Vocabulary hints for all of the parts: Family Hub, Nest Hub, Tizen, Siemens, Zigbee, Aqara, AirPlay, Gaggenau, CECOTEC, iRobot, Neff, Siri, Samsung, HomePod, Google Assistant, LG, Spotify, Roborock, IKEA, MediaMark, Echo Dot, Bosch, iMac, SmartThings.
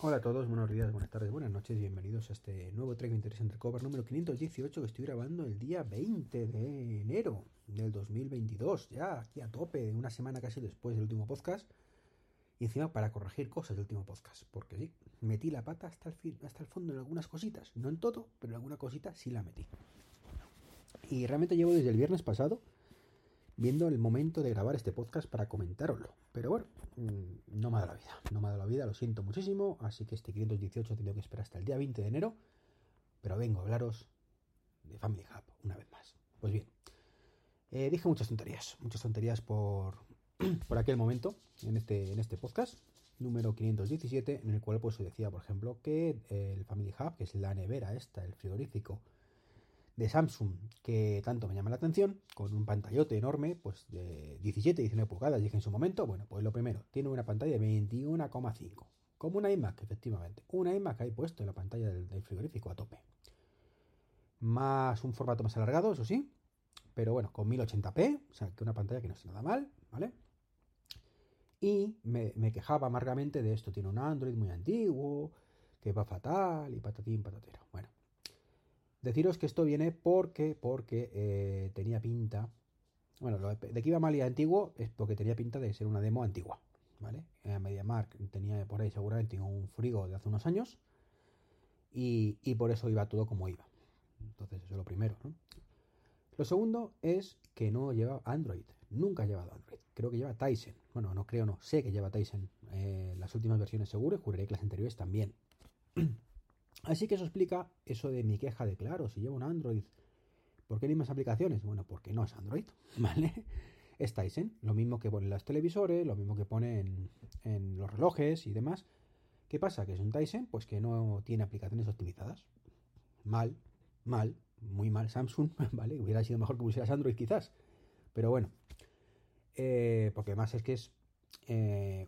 Hola a todos, buenos días, buenas tardes, buenas noches, bienvenidos a este nuevo Trek Interesante Cover número 518 que estoy grabando el día 20 de enero del 2022, ya aquí a tope, una semana casi después del último podcast y encima para corregir cosas del último podcast, porque sí, metí la pata hasta el fondo en algunas cositas, no en todo, pero en alguna cosita sí la metí. Y realmente llevo desde el viernes pasado viendo el momento de grabar este podcast para comentároslo. Pero bueno, no me ha dado la vida, lo siento muchísimo. Así que este 518 he tenido que esperar hasta el día 20 de enero. Pero vengo a hablaros de Family Hub una vez más. Pues bien, dije muchas tonterías por aquel momento en este podcast número 517, en el cual pues decía, por ejemplo, que el Family Hub, que es la nevera esta, el frigorífico de Samsung, que tanto me llama la atención, con un pantallote enorme, pues de 17, 19 pulgadas, dije en su momento, bueno, pues lo primero, tiene una pantalla de 21,5, como una iMac, efectivamente, una iMac ahí puesto en la pantalla del frigorífico a tope, más un formato más alargado, eso sí, pero bueno, con 1080p, o sea, que una pantalla que no está nada mal, ¿vale? Y me quejaba amargamente de esto, tiene un Android muy antiguo, que va fatal, y patatín, patatero, bueno. Deciros que esto viene porque tenía pinta... Bueno, de que iba mal y antiguo es porque tenía pinta de ser una demo antigua, ¿vale? MediaMark tenía por ahí seguramente un frigo de hace unos años y por eso iba todo como iba. Entonces eso es lo primero, ¿no? Lo segundo es que no lleva Android. Nunca ha llevado Android. Creo que lleva Tizen. Bueno, sé que lleva Tizen. Las últimas versiones seguro y juraría que las anteriores también. Así que eso explica eso de mi queja de, claro, si llevo un Android, ¿por qué no hay más aplicaciones? Bueno, porque no es Android, ¿vale? Es Tizen, lo mismo que ponen los televisores, lo mismo que ponen en los relojes y demás. ¿Qué pasa? Que es un Tizen, pues que no tiene aplicaciones optimizadas. Mal, muy mal Samsung, ¿vale? Hubiera sido mejor que pusieras Android quizás, pero bueno. Porque además es que es...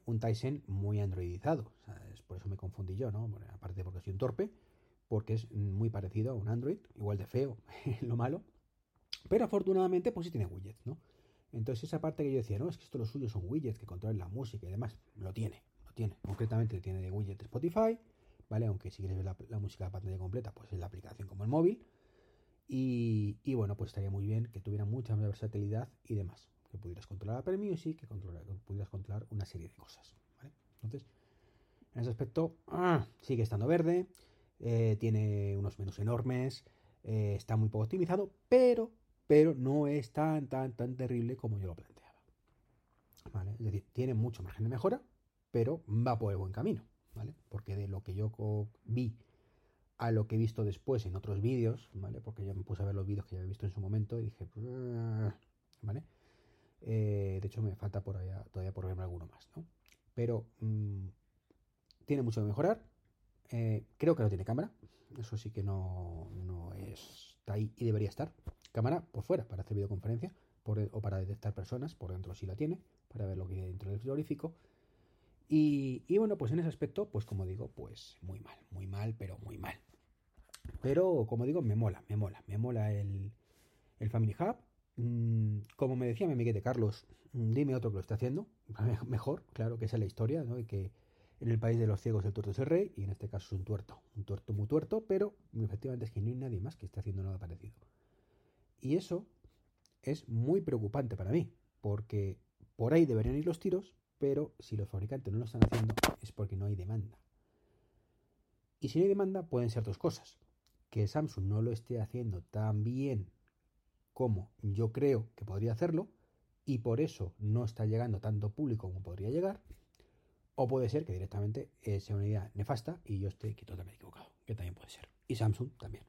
un Tizen muy androidizado, ¿sabes? Por eso me confundí yo, ¿no? Bueno, aparte porque soy un torpe, porque es muy parecido a un Android, igual de feo, lo malo, pero afortunadamente pues sí tiene widgets, ¿no? Entonces esa parte que yo decía, no, es que esto lo suyo son widgets que controlan la música y demás, lo tiene, concretamente tiene de widget Spotify, ¿vale? Aunque si quieres ver la música de pantalla completa, pues es la aplicación como el móvil, y bueno, pues estaría muy bien que tuviera mucha más versatilidad y demás, que pudieras controlar Apple Music, que pudieras controlar una serie de cosas, ¿vale? Entonces, en ese aspecto, sigue estando verde, tiene unos menús enormes, está muy poco optimizado, pero no es tan terrible como yo lo planteaba, ¿vale? Es decir, tiene mucho margen de mejora, pero va por el buen camino, ¿vale? Porque de lo que yo vi a lo que he visto después en otros vídeos, ¿vale? Porque yo me puse a ver los vídeos que ya había visto en su momento y dije, ¿vale? De hecho me falta por allá todavía por verme alguno más, ¿no? Pero tiene mucho que mejorar. Creo que no tiene cámara. Eso sí que no está ahí y debería estar. Cámara por fuera para hacer videoconferencia o para detectar personas. Por dentro sí la tiene, para ver lo que hay dentro del frigorífico. Y bueno, pues en ese aspecto, pues como digo, pues muy mal, pero muy mal. Pero como digo, me mola el Family Hub. Como me decía mi amiguete Carlos, dime otro que lo está haciendo mejor, claro, que esa es la historia, ¿no? Y que en el país de los ciegos el tuerto es el rey, y en este caso es un tuerto muy tuerto, pero efectivamente es que no hay nadie más que esté haciendo nada parecido, y eso es muy preocupante para mí, porque por ahí deberían ir los tiros, pero si los fabricantes no lo están haciendo es porque no hay demanda, y si no hay demanda pueden ser dos cosas: que Samsung no lo esté haciendo tan bien como yo creo que podría hacerlo y por eso no está llegando tanto público como podría llegar, o puede ser que directamente sea una idea nefasta y yo esté totalmente equivocado, que también puede ser, y Samsung también,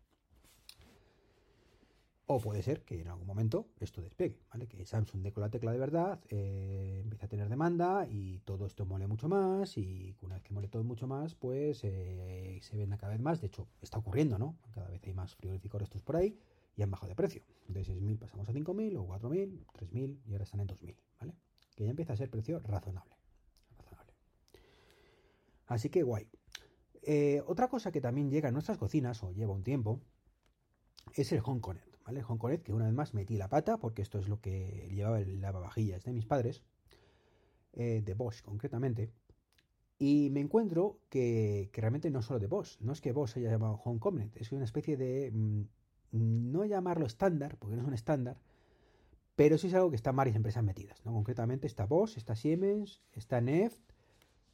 o puede ser que en algún momento esto despegue, ¿vale? Que Samsung dé con la tecla de verdad, empiece a tener demanda y todo esto mole mucho más, y una vez que mole todo mucho más, pues se venda cada vez más. De hecho está ocurriendo, ¿no? Cada vez hay más frigoríficos estos por ahí y han bajado de precio. De 6.000 pasamos a 5.000 o 4.000, 3.000 y ahora están en 2.000, ¿vale? Que ya empieza a ser precio razonable. Así que guay. Otra cosa que también llega a nuestras cocinas o lleva un tiempo es el HomeKit, ¿vale? El HomeKit, que una vez más metí la pata porque esto es lo que llevaba el lavavajillas de mis padres, de Bosch concretamente, Y me encuentro que realmente no solo de Bosch, no es que Bosch haya llamado Home Connect, es una especie de, no llamarlo estándar, porque no es un estándar, pero sí es algo que están varias empresas metidas, ¿no? Concretamente está Bosch, está Siemens, está Neff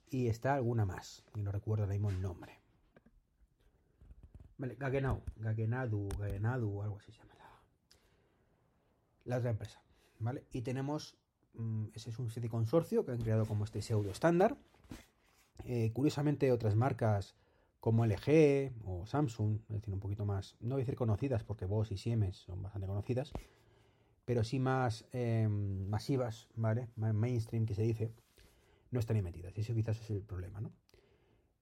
y está alguna más, y no recuerdo ahora mismo el nombre. Vale, Gaggenau, algo así se llama la otra empresa, ¿vale? Y tenemos, ese es un set de consorcio que han creado como este pseudo estándar. Curiosamente otras marcas como LG o Samsung, es decir, un poquito más, no voy a decir conocidas porque Bosch y Siemens son bastante conocidas, pero sí más masivas, ¿vale? Más mainstream que se dice, no están ahí metidas, y eso quizás es el problema, ¿no?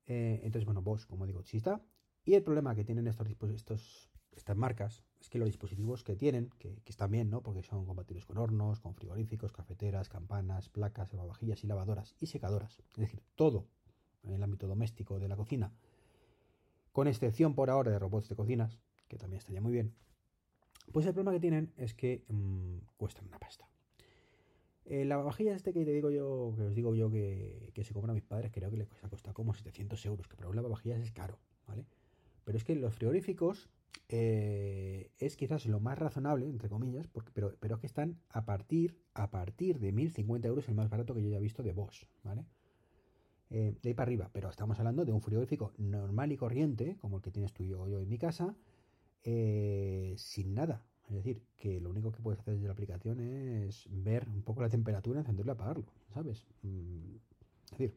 Entonces, bueno, Bosch, como digo, sí está. Y el problema que tienen estas marcas es que los dispositivos que tienen, que están bien, ¿no? Porque son compatibles con hornos, con frigoríficos, cafeteras, campanas, placas, lavavajillas y lavadoras y secadoras. Es decir, todo en el ámbito doméstico de la cocina, con excepción por ahora de robots de cocinas, que también estaría muy bien. Pues el problema que tienen es que cuestan una pasta. El lavavajillas este que os digo yo que se compran a mis padres, creo que les cuesta como 700 euros, que para un lavavajillas es caro, ¿vale? Pero es que los frigoríficos es quizás lo más razonable, entre comillas, porque, pero es que están a partir de 1.050 euros el más barato que yo haya visto de Bosch, ¿vale? De ahí para arriba, pero estamos hablando de un frigorífico normal y corriente, como el que tienes tú y yo en mi casa, sin nada. Es decir, que lo único que puedes hacer desde la aplicación es ver un poco la temperatura, encenderlo y apagarlo, ¿sabes? Es decir,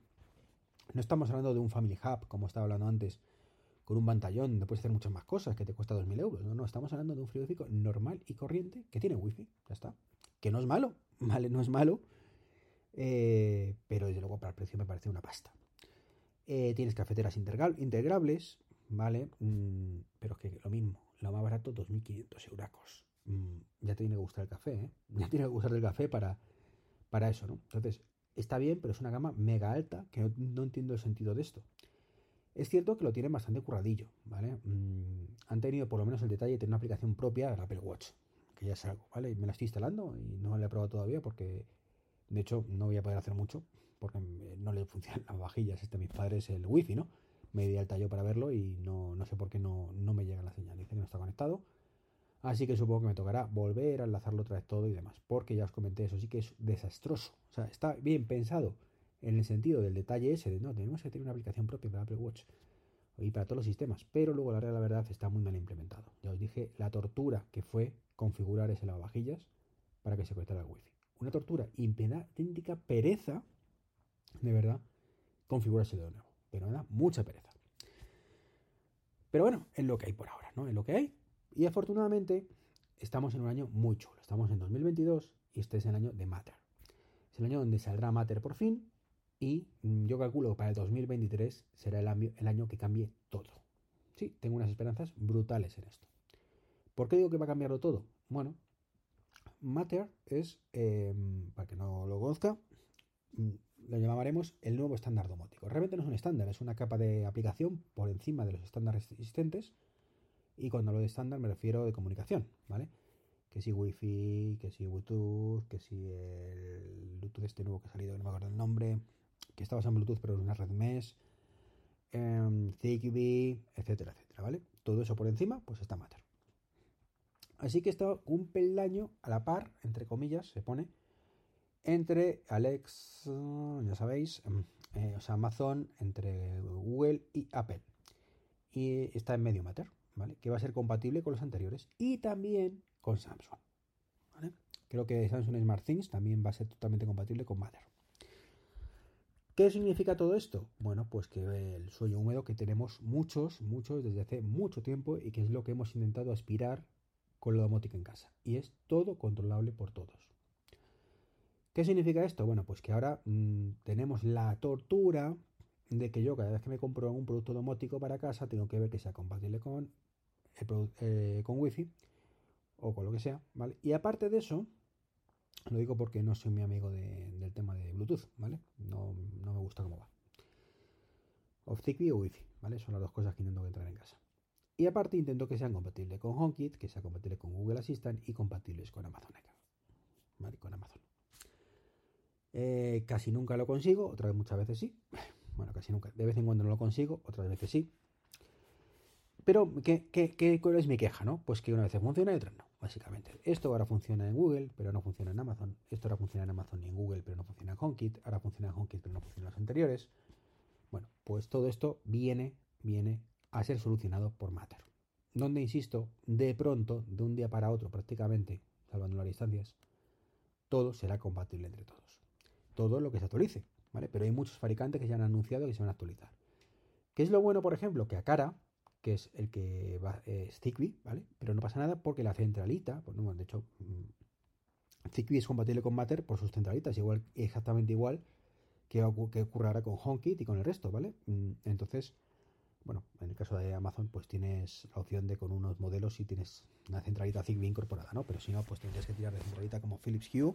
no estamos hablando de un Family Hub, como estaba hablando antes, con un pantallón donde puedes hacer muchas más cosas, que te cuesta 2.000 euros. No, estamos hablando de un frigorífico normal y corriente que tiene wifi, ya está. Que no es malo, ¿vale? No es malo, pero desde luego para el precio me parece una pasta. Tienes cafeteras integrables, ¿vale? Pero es que lo mismo, lo más barato, 2.500 euracos. Ya te tiene que gustar el café, ¿eh? Ya tiene que gustar el café para eso, ¿no? Entonces, está bien, pero es una gama mega alta que no entiendo el sentido de esto. Es cierto que lo tienen bastante curradillo, ¿vale? Han tenido por lo menos el detalle de tener una aplicación propia al Apple Watch, que ya es algo, ¿vale? Me la estoy instalando y no la he probado todavía porque, de hecho, no voy a poder hacer mucho porque no le funcionan las vajillas a mis padres el wifi, ¿no? Me di al tallo para verlo y no sé por qué no me llega la señal. Dice que no está conectado. Así que supongo que me tocará volver a enlazarlo otra vez todo y demás, porque ya os comenté, eso sí que es desastroso. O sea, está bien pensado en el sentido del detalle ese de no, tenemos que tener una aplicación propia para Apple Watch y para todos los sistemas, pero luego la verdad está muy mal implementado. Ya os dije la tortura que fue configurar ese lavavajillas para que se conectara al wifi. Una tortura, y me da auténtica pereza, de verdad, configurárselo de nuevo, pero me da mucha pereza. Pero bueno, es lo que hay por ahora, ¿no? Es lo que hay, y afortunadamente estamos en un año muy chulo, estamos en 2022 y este es el año de Matter. Es el año donde saldrá Matter por fin. Y yo calculo que para el 2023 será el año que cambie todo. Sí, tengo unas esperanzas brutales en esto. ¿Por qué digo que va a cambiarlo todo? Bueno, Matter es, para que no lo conozca, lo llamaremos el nuevo estándar domótico. Realmente no es un estándar, es una capa de aplicación por encima de los estándares existentes. Y cuando hablo de estándar me refiero de comunicación, ¿vale? Que si Wi-Fi, que si Bluetooth, que si el Bluetooth este nuevo que ha salido, no me acuerdo el nombre, que está basado en Bluetooth pero es una red mesh, Zigbee, etcétera, etcétera, ¿vale? Todo eso por encima, pues está Matter. Así que esto cumple el año a la par, entre comillas, se pone, entre Alexa, ya sabéis, o sea, Amazon, entre Google y Apple. Y está en medio Matter, ¿vale? Que va a ser compatible con los anteriores y también con Samsung, ¿vale? Creo que Samsung SmartThings también va a ser totalmente compatible con Matter. ¿Qué significa todo esto? Bueno, pues que el sueño húmedo que tenemos muchos desde hace mucho tiempo y que es lo que hemos intentado aspirar con la domótica en casa. Y es todo controlable por todos. ¿Qué significa esto? Bueno, pues que ahora tenemos la tortura de que yo cada vez que me compro un producto domótico para casa tengo que ver que sea compatible con Wi-Fi o con lo que sea, ¿vale? Y aparte de eso, lo digo porque no soy muy amigo del tema de Bluetooth, ¿vale? No me gusta cómo va. O Zigbee o Wi-Fi, ¿vale? Son las dos cosas que intento entrar en casa. Y aparte intento que sean compatibles con HomeKit, que sea compatible con Google Assistant y compatibles con Amazon Echo, ¿vale? Con Amazon. Casi nunca lo consigo, otras muchas veces sí, Bueno, casi nunca. De vez en cuando no lo consigo, otras veces sí. Pero, ¿cuál es mi queja, no? Pues que una vez funciona y otras no, básicamente. Esto ahora funciona en Google, pero no funciona en Amazon. Esto ahora funciona en Amazon y en Google, pero no funciona en HomeKit. Ahora funciona en HomeKit, pero no funciona en los anteriores. Bueno, pues todo esto viene a ser solucionado por Matter. Donde, insisto, de pronto, de un día para otro prácticamente, salvando las distancias, todo será compatible entre todos. Todo lo que se actualice, ¿vale? Pero hay muchos fabricantes que ya han anunciado que se van a actualizar. ¿Qué es lo bueno, por ejemplo? Que Aqara, que es el que va, es Zigbee, ¿vale? Pero no pasa nada porque la centralita, pues, bueno, de hecho, Zigbee es compatible con Matter por sus centralitas, igual, exactamente igual que ocurre ahora con HomeKit y con el resto, ¿vale? Entonces, bueno, en el caso de Amazon, pues tienes la opción de con unos modelos si tienes una centralita Zigbee incorporada, ¿no? Pero si no, pues tendrías que tirar de centralita como Philips Hue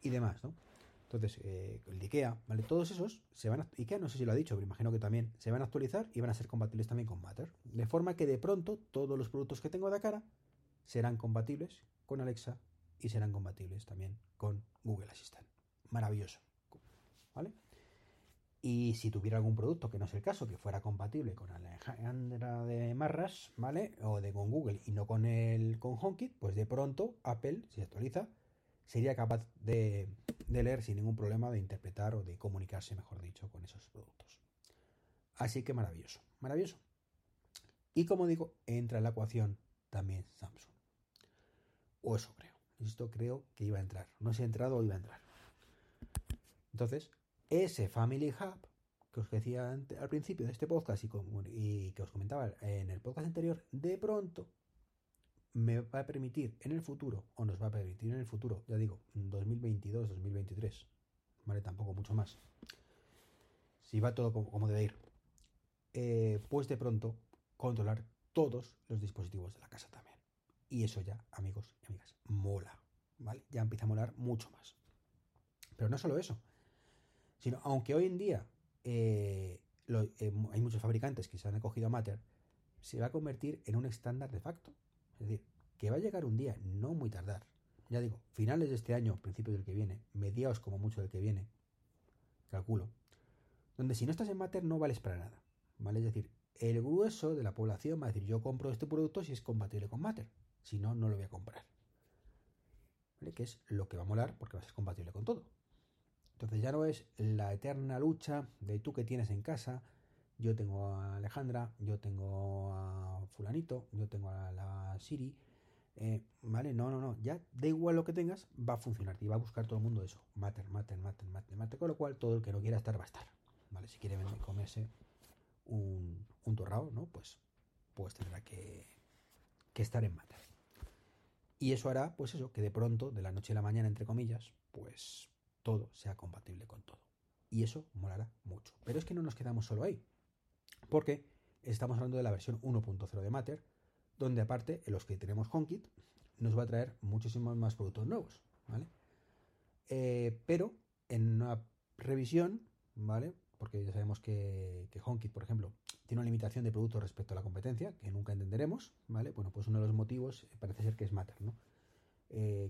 y demás, ¿no? Entonces, el de IKEA, ¿vale? Todos esos se van a... IKEA no sé si lo ha dicho, pero imagino que también se van a actualizar y van a ser compatibles también con Matter. De forma que de pronto todos los productos que tengo de Aqara serán compatibles con Alexa y serán compatibles también con Google Assistant. Maravilloso, ¿vale? Y si tuviera algún producto, que no es el caso, que fuera compatible con Alejandra de Marras, ¿vale? O de con Google y no con el con HomeKit, pues de pronto Apple, si se actualiza, sería capaz de leer sin ningún problema, de interpretar o de comunicarse, mejor dicho, con esos productos. Así que maravilloso, maravilloso. Y como digo, entra en la ecuación también Samsung. O eso creo. Esto creo que iba a entrar. No sé si ha entrado o iba a entrar. Entonces... ese Family Hub que os decía al principio de este podcast y que os comentaba en el podcast anterior, de pronto me va a permitir en el futuro, o nos va a permitir en el futuro, ya digo, 2022, 2023, ¿vale? Tampoco mucho más. Si va todo como debe ir, pues de pronto controlar todos los dispositivos de la casa también. Y eso ya, amigos y amigas, mola, ¿vale? Ya empieza a molar mucho más. Pero no solo eso, sino aunque hoy en día hay muchos fabricantes que se han acogido a Matter, se va a convertir en un estándar de facto. Es decir, que va a llegar un día, no muy tardar, ya digo, finales de este año, principios del que viene, mediados como mucho del que viene, calculo, donde si no estás en Matter no vales para nada, ¿vale? Es decir, el grueso de la población va a decir, yo compro este producto si es compatible con Matter, si no, no lo voy a comprar, ¿vale? Que es lo que va a molar porque va a ser compatible con todo. Entonces ya no es la eterna lucha de tú que tienes en casa, yo tengo a Alejandra, yo tengo a fulanito, yo tengo a la Siri, ¿vale? No, ya da igual lo que tengas, va a funcionar y va a buscar todo el mundo eso, Matter, con lo cual todo el que no quiera estar va a estar, ¿vale? Si quiere comerse un torrao, ¿no? Pues tendrá que estar en Matter. Y eso hará, pues eso, que de pronto, de la noche a la mañana, entre comillas, pues... todo sea compatible con todo. Y eso molará mucho. Pero es que no nos quedamos solo ahí, porque estamos hablando de la versión 1.0 de Matter, donde aparte, en los que tenemos HomeKit, nos va a traer muchísimos más productos nuevos, ¿vale? Pero en una revisión, ¿vale? Porque ya sabemos que HomeKit, por ejemplo, tiene una limitación de productos respecto a la competencia, que nunca entenderemos, ¿vale? Bueno, pues uno de los motivos parece ser que es Matter, ¿no?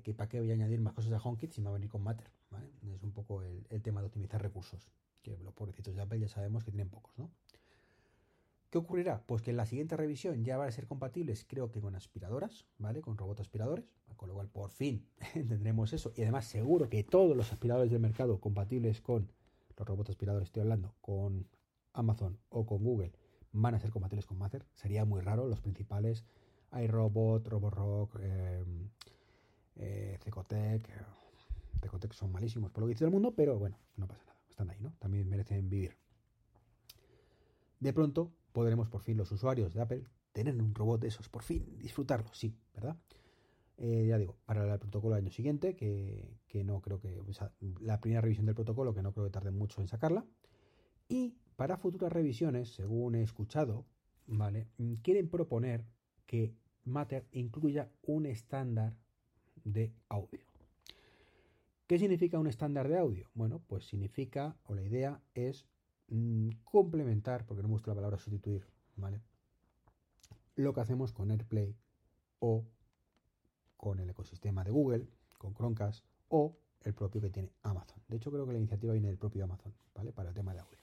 Que para qué voy a añadir más cosas a HomeKit si me va a venir con Matter, ¿vale? Es un poco el tema de optimizar recursos, que los pobrecitos de Apple ya sabemos que tienen pocos, ¿no? ¿Qué ocurrirá? Pues que en la siguiente revisión ya van a ser compatibles, creo que con aspiradoras, ¿vale? Con robots aspiradores, con lo cual por fin tendremos eso. Y además seguro que todos los aspiradores del mercado compatibles con los robots aspiradores, estoy hablando, con Amazon o con Google, van a ser compatibles con Matter. Sería muy raro, los principales, iRobot, Roborock... CECOTEC son malísimos por lo que dice el mundo, pero bueno, no pasa nada, están ahí, ¿no? También merecen vivir. De pronto podremos por fin los usuarios de Apple tener un robot de esos, por fin, disfrutarlo, sí, ¿verdad? Ya digo, para el protocolo del año siguiente, que no creo que, o sea, la primera revisión del protocolo, que no creo que tarde mucho en sacarla, y para futuras revisiones, según he escuchado, ¿vale? Quieren proponer que Matter incluya un estándar de audio. ¿Qué significa un estándar de audio? Bueno, pues significa, o la idea es complementar, porque no me gusta la palabra sustituir, ¿vale? Lo que hacemos con AirPlay o con el ecosistema de Google, con Chromecast o el propio que tiene Amazon. De hecho, creo que la iniciativa viene del propio Amazon, ¿vale? Para el tema de audio.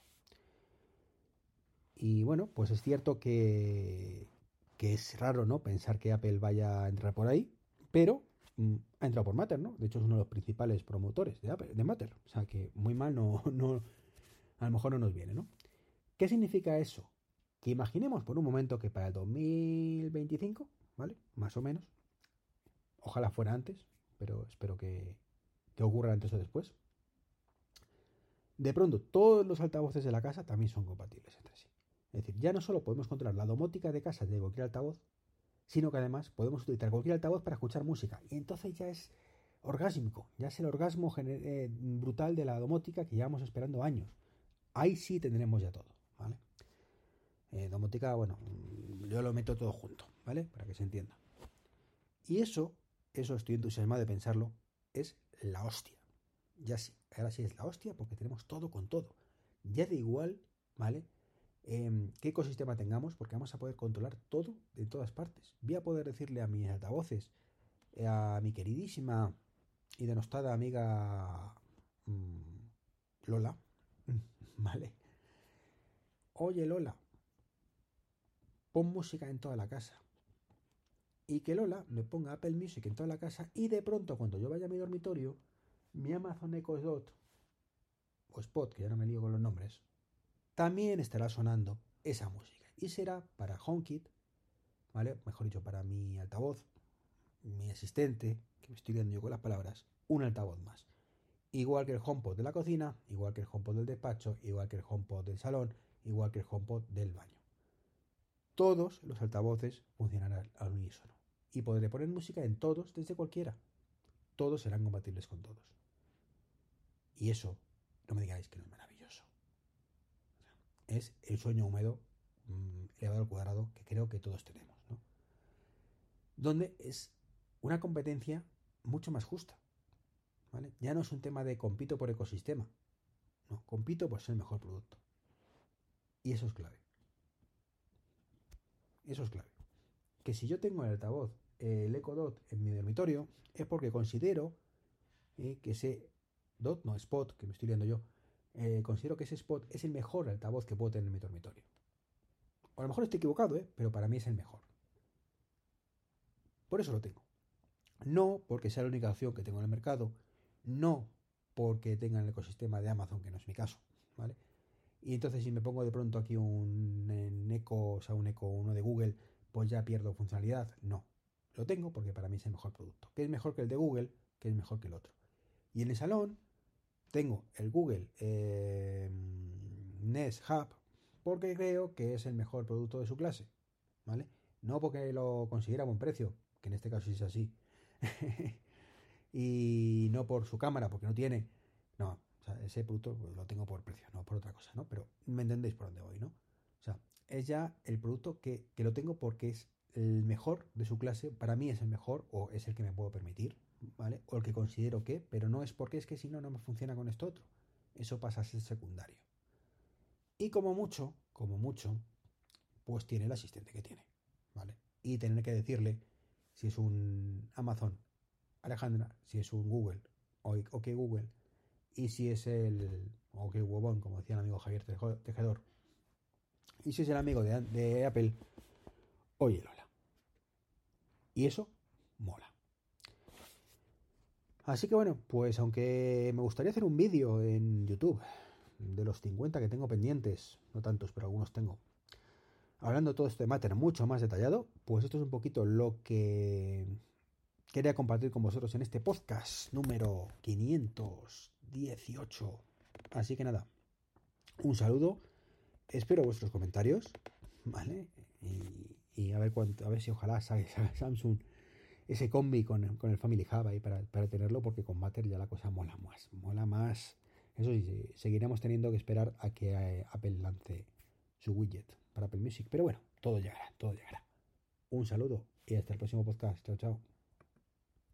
Y bueno, pues es cierto que es raro, ¿no?, pensar que Apple vaya a entrar por ahí, pero ha entrado por Matter, ¿no? De hecho, es uno de los principales promotores de Apple, de Matter. O sea que muy mal no a lo mejor no nos viene, ¿no? ¿Qué significa eso? Que imaginemos por un momento que para el 2025, ¿vale?, más o menos, ojalá fuera antes, pero espero que ocurra antes o después, de pronto todos los altavoces de la casa también son compatibles entre sí. Es decir, ya no solo podemos controlar la domótica de casa de cualquier altavoz, sino que además podemos utilizar cualquier altavoz para escuchar música. Y entonces ya es orgásmico, ya es el orgasmo brutal de la domótica que llevamos esperando años. Ahí sí tendremos ya todo, ¿vale? Domótica, bueno, yo lo meto todo junto, ¿vale?, para que se entienda. Y eso estoy entusiasmado de pensarlo, es la hostia. Ya sí, ahora sí es la hostia porque tenemos todo con todo. Ya da igual, ¿vale?, qué ecosistema tengamos, porque vamos a poder controlar todo de todas partes. Voy a poder decirle a mis altavoces, a mi queridísima y denostada amiga Lola, ¿vale?, oye Lola, pon música en toda la casa. Y que Lola me ponga Apple Music en toda la casa, y de pronto cuando yo vaya a mi dormitorio, mi Amazon Echo Dot o Spot, que ya no me lío con los nombres, también estará sonando esa música. Y será para HomeKit, ¿vale?, mejor dicho, para mi altavoz, mi asistente, que me estoy quedando yo con las palabras, un altavoz más. Igual que el HomePod de la cocina, igual que el HomePod del despacho, igual que el HomePod del salón, igual que el HomePod del baño. Todos los altavoces funcionarán al unísono y podré poner música en todos desde cualquiera. Todos serán compatibles con todos. Y eso, no me digáis que no es maravilloso. Es el sueño húmedo elevado al cuadrado que creo que todos tenemos, ¿no? Donde es una competencia mucho más justa, ¿vale? Ya no es un tema de compito por ecosistema. No, compito por ser el mejor producto. Y eso es clave. Eso es clave. Que si yo tengo el altavoz, el Echo Dot, en mi dormitorio, es porque considero que ese Dot, no, Spot, que me estoy liando yo, considero que ese Spot es el mejor altavoz que puedo tener en mi dormitorio. O a lo mejor estoy equivocado, pero para mí es el mejor. Por eso lo tengo. No porque sea la única opción que tengo en el mercado, no porque tenga el ecosistema de Amazon, que no es mi caso, ¿vale? Y entonces si me pongo de pronto aquí un Echo, o sea, un Echo, uno de Google, pues ya pierdo funcionalidad. No. Lo tengo porque para mí es el mejor producto, que es mejor que el de Google, que es mejor que el otro. Y en el salón tengo el Google Nest Hub porque creo que es el mejor producto de su clase, ¿vale? No porque lo consiguiera a buen precio, que en este caso sí es así, y no por su cámara, porque no tiene, no, o sea, ese producto pues lo tengo por precio, no por otra cosa, ¿no? Pero me entendéis por dónde voy, ¿no? O sea, es ya el producto que lo tengo porque es el mejor de su clase, para mí es el mejor, o es el que me puedo permitir, ¿vale?, o el que considero que, pero no es porque es que si no, no me funciona con esto otro. Eso pasa a ser secundario. Y como mucho, pues tiene el asistente que tiene, ¿vale? Y tener que decirle, si es un Amazon, Alejandra, si es un Google, OK Google, y si es el OK Huevón, como decía el amigo Javier Tejedor, y si es el amigo de Apple, oye Lola. Y eso mola. Así que bueno, pues aunque me gustaría hacer un vídeo en YouTube, de los 50 que tengo pendientes, no tantos, pero algunos tengo, hablando todo esto de Matter mucho más detallado, pues esto es un poquito lo que quería compartir con vosotros en este podcast número 518. Así que nada, un saludo, espero vuestros comentarios, ¿vale? Y a ver si ojalá sale Samsung ese combi con el Family Hub ahí para tenerlo, porque con Matter ya la cosa mola más. Eso sí, seguiremos teniendo que esperar a que Apple lance su widget para Apple Music, pero bueno, todo llegará. Un saludo y hasta el próximo podcast. Chao.